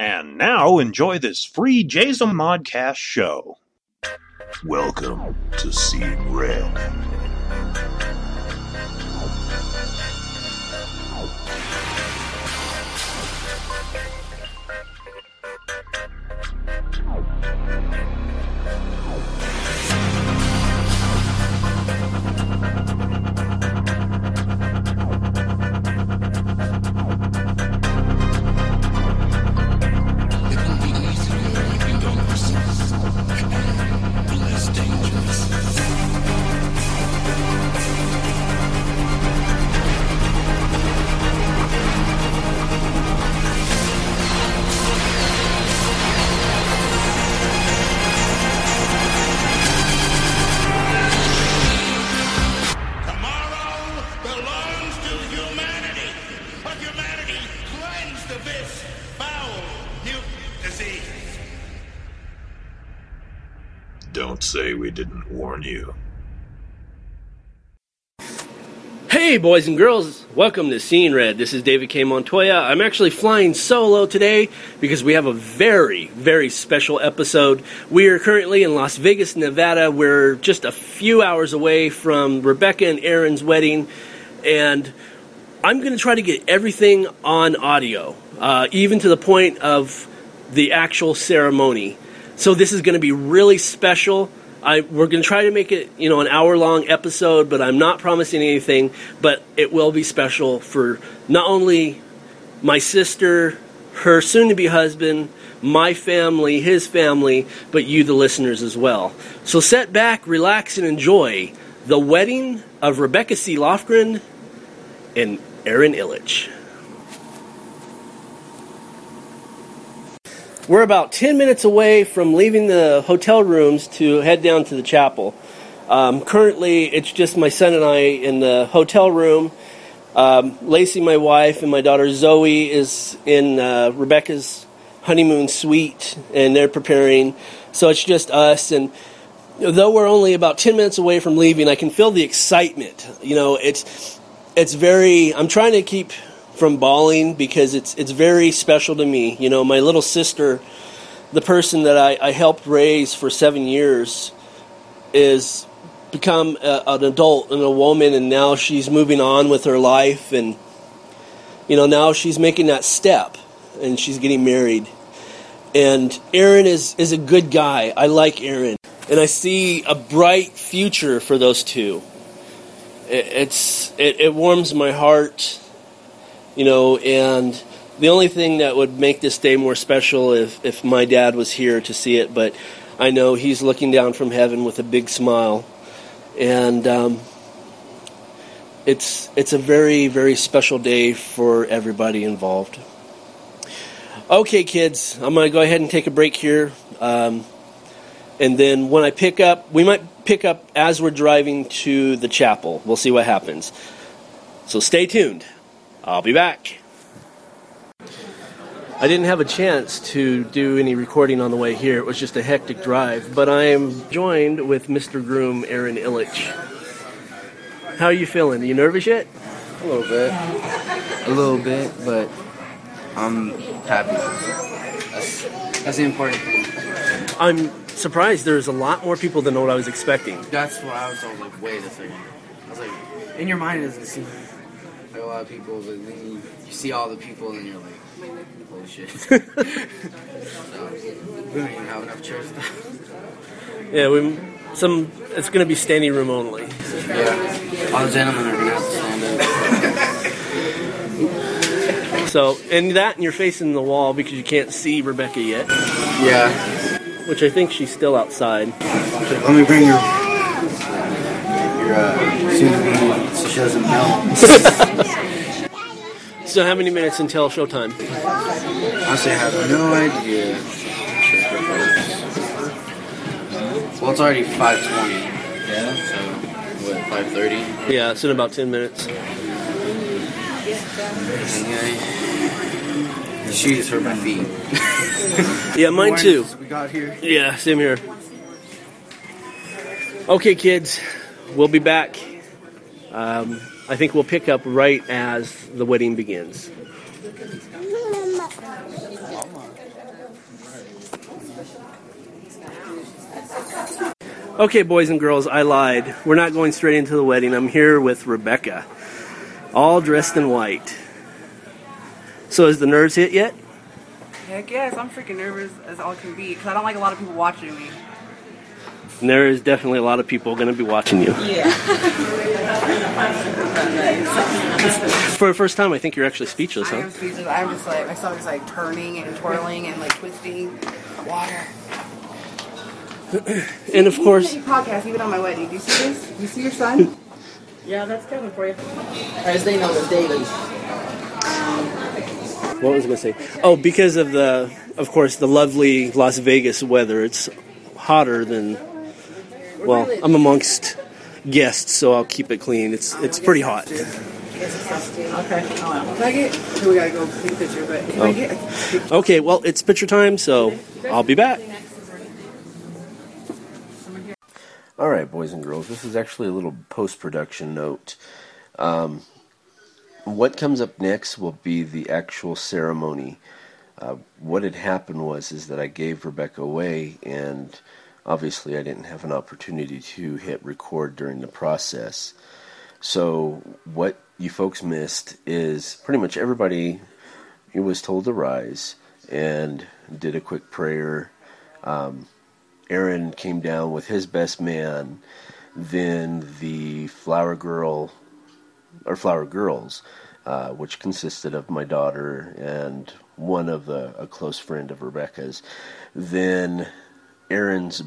And now enjoy this free JSON Modcast show. Welcome to Seed Rail. Say we didn't warn you. Hey boys and girls, welcome to Scene Red. This is David K. Montoya. I'm actually flying solo today because we have a very, very special episode. We are currently in Las Vegas, Nevada. We're just a few hours away from Rebecca and Aaron's wedding, and I'm going to try to get everything on audio, even to the point of the actual ceremony. So this is going to be really special. We're going to try to make it, an hour-long episode, but I'm not promising anything. But it will be special for not only my sister, her soon-to-be husband, my family, his family, but you, the listeners, as well. So sit back, relax, and enjoy the wedding of Rebecca C. Lofgren and Aaron Illich. We're about 10 minutes away from leaving the hotel rooms to head down to the chapel. Currently, it's just my son and I in the hotel room. Lacey, my wife, and my daughter Zoe is in Rebecca's honeymoon suite, and they're preparing. So it's just us, and though we're only about 10 minutes away from leaving, I can feel the excitement. I'm trying to keep from bawling because it's very special to me. My little sister, the person that I helped raise for 7 years, is become an adult and a woman, and now she's moving on with her life, and now she's making that step and she's getting married. And Aaron is a good guy. I like Aaron, and I see a bright future for those two. It warms my heart. And the only thing that would make this day more special if my dad was here to see it, but I know he's looking down from heaven with a big smile, and it's a very, very special day for everybody involved. Okay, kids, I'm going to go ahead and take a break here, and then when I pick up, we might pick up as we're driving to the chapel. We'll see what happens. So stay tuned. I'll be back. I didn't have a chance to do any recording on the way here. It was just a hectic drive. But I am joined with Mr. Groom, Aaron Illich. How are you feeling? Are you nervous yet? A little bit. A little bit, but I'm happy. That's the important thing. I'm surprised there's a lot more people than what I was expecting. That's why I was all like, wait a second. I was like, in your mind it doesn't seem a lot of people, but then you see all the people and you're like, holy shit. So, we don't even have enough chairs. Yeah, it's going to be standing room only. Yeah, all the gentlemen are going to have to stand up. So, and you're facing the wall because you can't see Rebecca yet. Yeah. Which I think she's still outside. Let me bring her. So she doesn't know. So how many minutes until showtime? Honestly, I have no idea. Well, it's already 5:20. Yeah. So what, 5:30? Yeah, it's in about 10 minutes. The shoes hurt my feet. Yeah, mine too. We got here. Yeah, same here. Okay, kids. We'll be back. I think we'll pick up right as the wedding begins. Okay, boys and girls, I lied. We're not going straight into the wedding. I'm here with Rebecca, all dressed in white. So has the nerves hit yet? Heck yes, I'm freaking nervous as all can be, because I don't like a lot of people watching me. And there is definitely a lot of people going to be watching you. Yeah. For the first time, I think you're actually speechless, huh? I am speechless. I'm just like, my stomach's like turning and twirling and like twisting water. And of course... podcast even on my wedding. Do you see this? Do you see your son? Yeah, that's Kevin for you. Or as they know, it's David. What was I going to say? Oh, because of the lovely Las Vegas weather, it's hotter than, well, I'm amongst guests, so I'll keep it clean. It's pretty hot. Okay. Can I get? So we gotta go take picture, but can I get? Okay. Well, it's picture time, so I'll be back. All right, boys and girls. This is actually a little post-production note. What comes up next will be the actual ceremony. What had happened is that I gave Rebecca away, and obviously I didn't have an opportunity to hit record during the process. So what you folks missed is pretty much everybody was told to rise and did a quick prayer. Aaron came down with his best man. Then the flower girl, or flower girls, which consisted of my daughter and one of a close friend of Rebecca's. Then Aaron's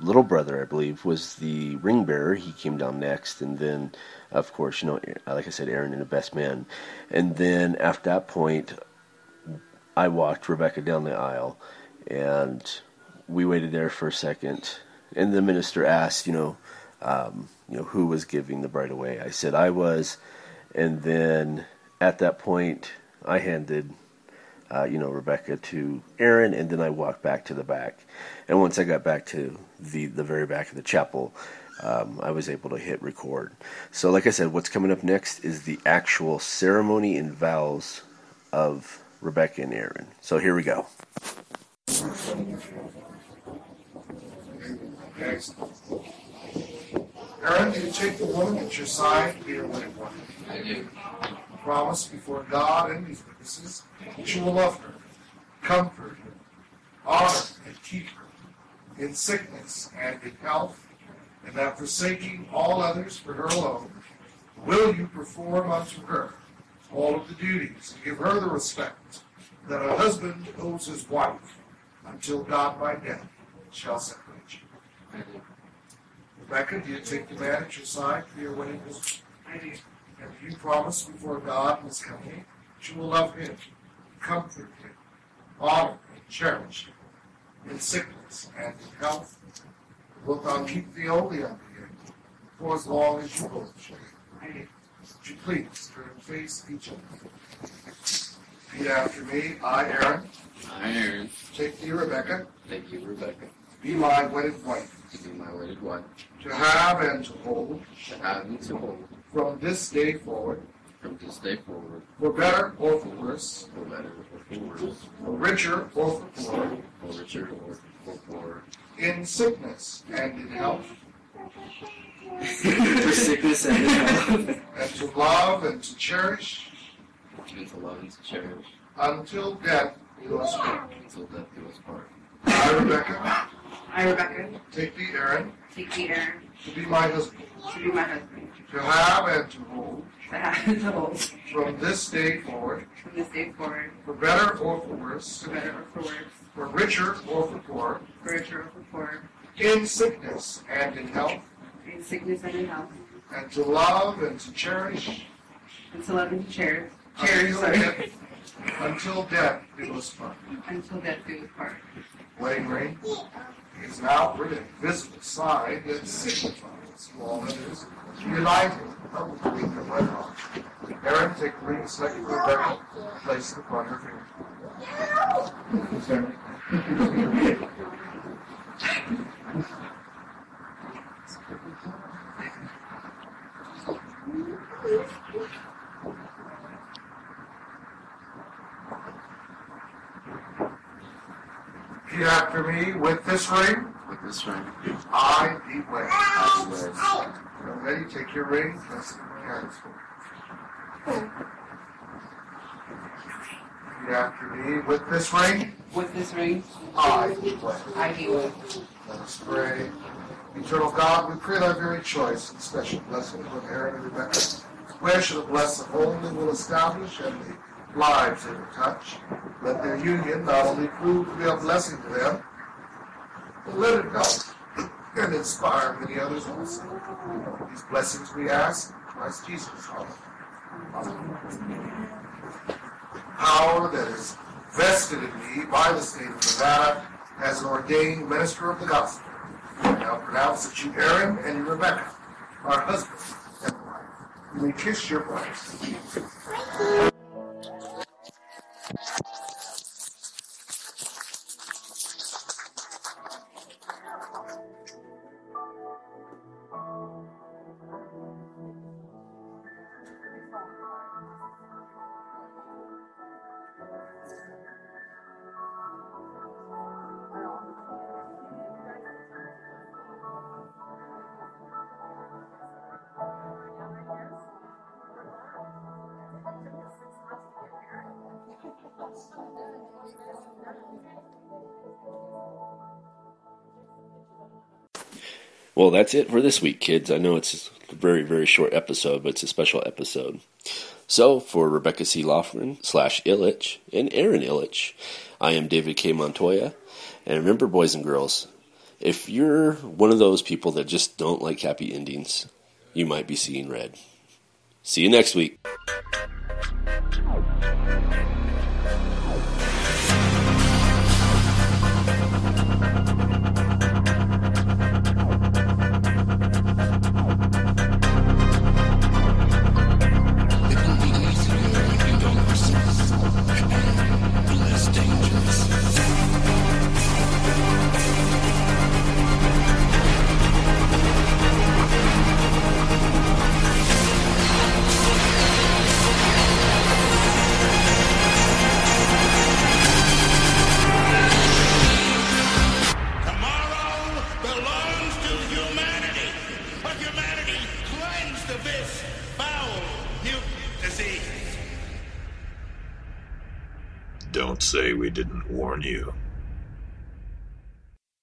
little brother, I believe, was the ring bearer. He came down next. And then, of course, like I said, Aaron and the best man. And then after that point, I walked Rebecca down the aisle. And we waited there for a second. And the minister asked, who was giving the bride away. I said I was. And then at that point, I handed... Rebecca to Aaron, and then I walked back to the back. And once I got back to the very back of the chapel, I was able to hit record. So like I said, what's coming up next is the actual ceremony and vows of Rebecca and Aaron. So here we go. Next. Aaron, do you take the woman at your side to be your wedded one? I do. Promise before God and these witnesses that you will love her, comfort her, honor and keep her in sickness and in health, and that forsaking all others for her alone, will you perform unto her all of the duties and give her the respect that a husband owes his wife until God by death shall separate you. Rebecca, do you take the man at your side for your wedding visit? I do. And you promise before God and His company that you will love Him, comfort Him, honor and cherish Him in sickness and in health. Wilt thou keep thee holy unto Him for as long as you will? Would you please turn and face each other? Repeat after me. I, Aaron. I, Aaron. Take thee, Rebecca. Take thee, Rebecca. Be my wedded wife. Be my wedded wife. To have and to hold. To have and to hold. From this day forward. From this day forward. For better or for worse. For better or for worse. For richer or for poorer. For richer or for poorer. In sickness and in health. For sickness and in health. And to love and to cherish. And to love and to cherish. Until death do us part. Until death do us part. I, Rebecca. I, Rebecca. Take thee, Aaron. Take thee, Aaron. To be my husband. To be my husband. To have and to hold. To have and to hold. From this day forward. From this day forward. For better or for worse. For better or for worse. For richer or for poorer. For richer or for poorer. In sickness and in health. In sickness and in health. And to love and to cherish. And to love and to cherish. Cherish. Until death do us part. Until death do us part. Wedding ring is an outward and visible sign that signifies to all others united publicly in the wedlock. Aaron, take the ring slightly from Rebecca and place it upon her finger. After me, with this ring, with this ring. I deep way. Ready? Take your ring. Repeat after me. With this ring. With this ring. I deep way. I deep way. Let us pray. Eternal God, we pray thy very choice and special blessing upon Aaron and Rebecca. Where shall the blessed only will establish and the lives they will touch? Let their union not only prove to be a blessing to them, but let it help and inspire many others also. These blessings we ask, Christ Jesus, Amen. Power that is vested in me by the state of Nevada as an ordained minister of the gospel. I now pronounce that you, Aaron and Rebecca, are husband and wife. You may kiss your wife. Well, that's it for this week, kids. I know it's a very, very short episode, but it's a special episode. So, for Rebecca C. Lofgren /Illich and Aaron Illich, I am David K. Montoya. And remember, boys and girls, if you're one of those people that just don't like happy endings, you might be seeing red. See you next week. Say we didn't warn you.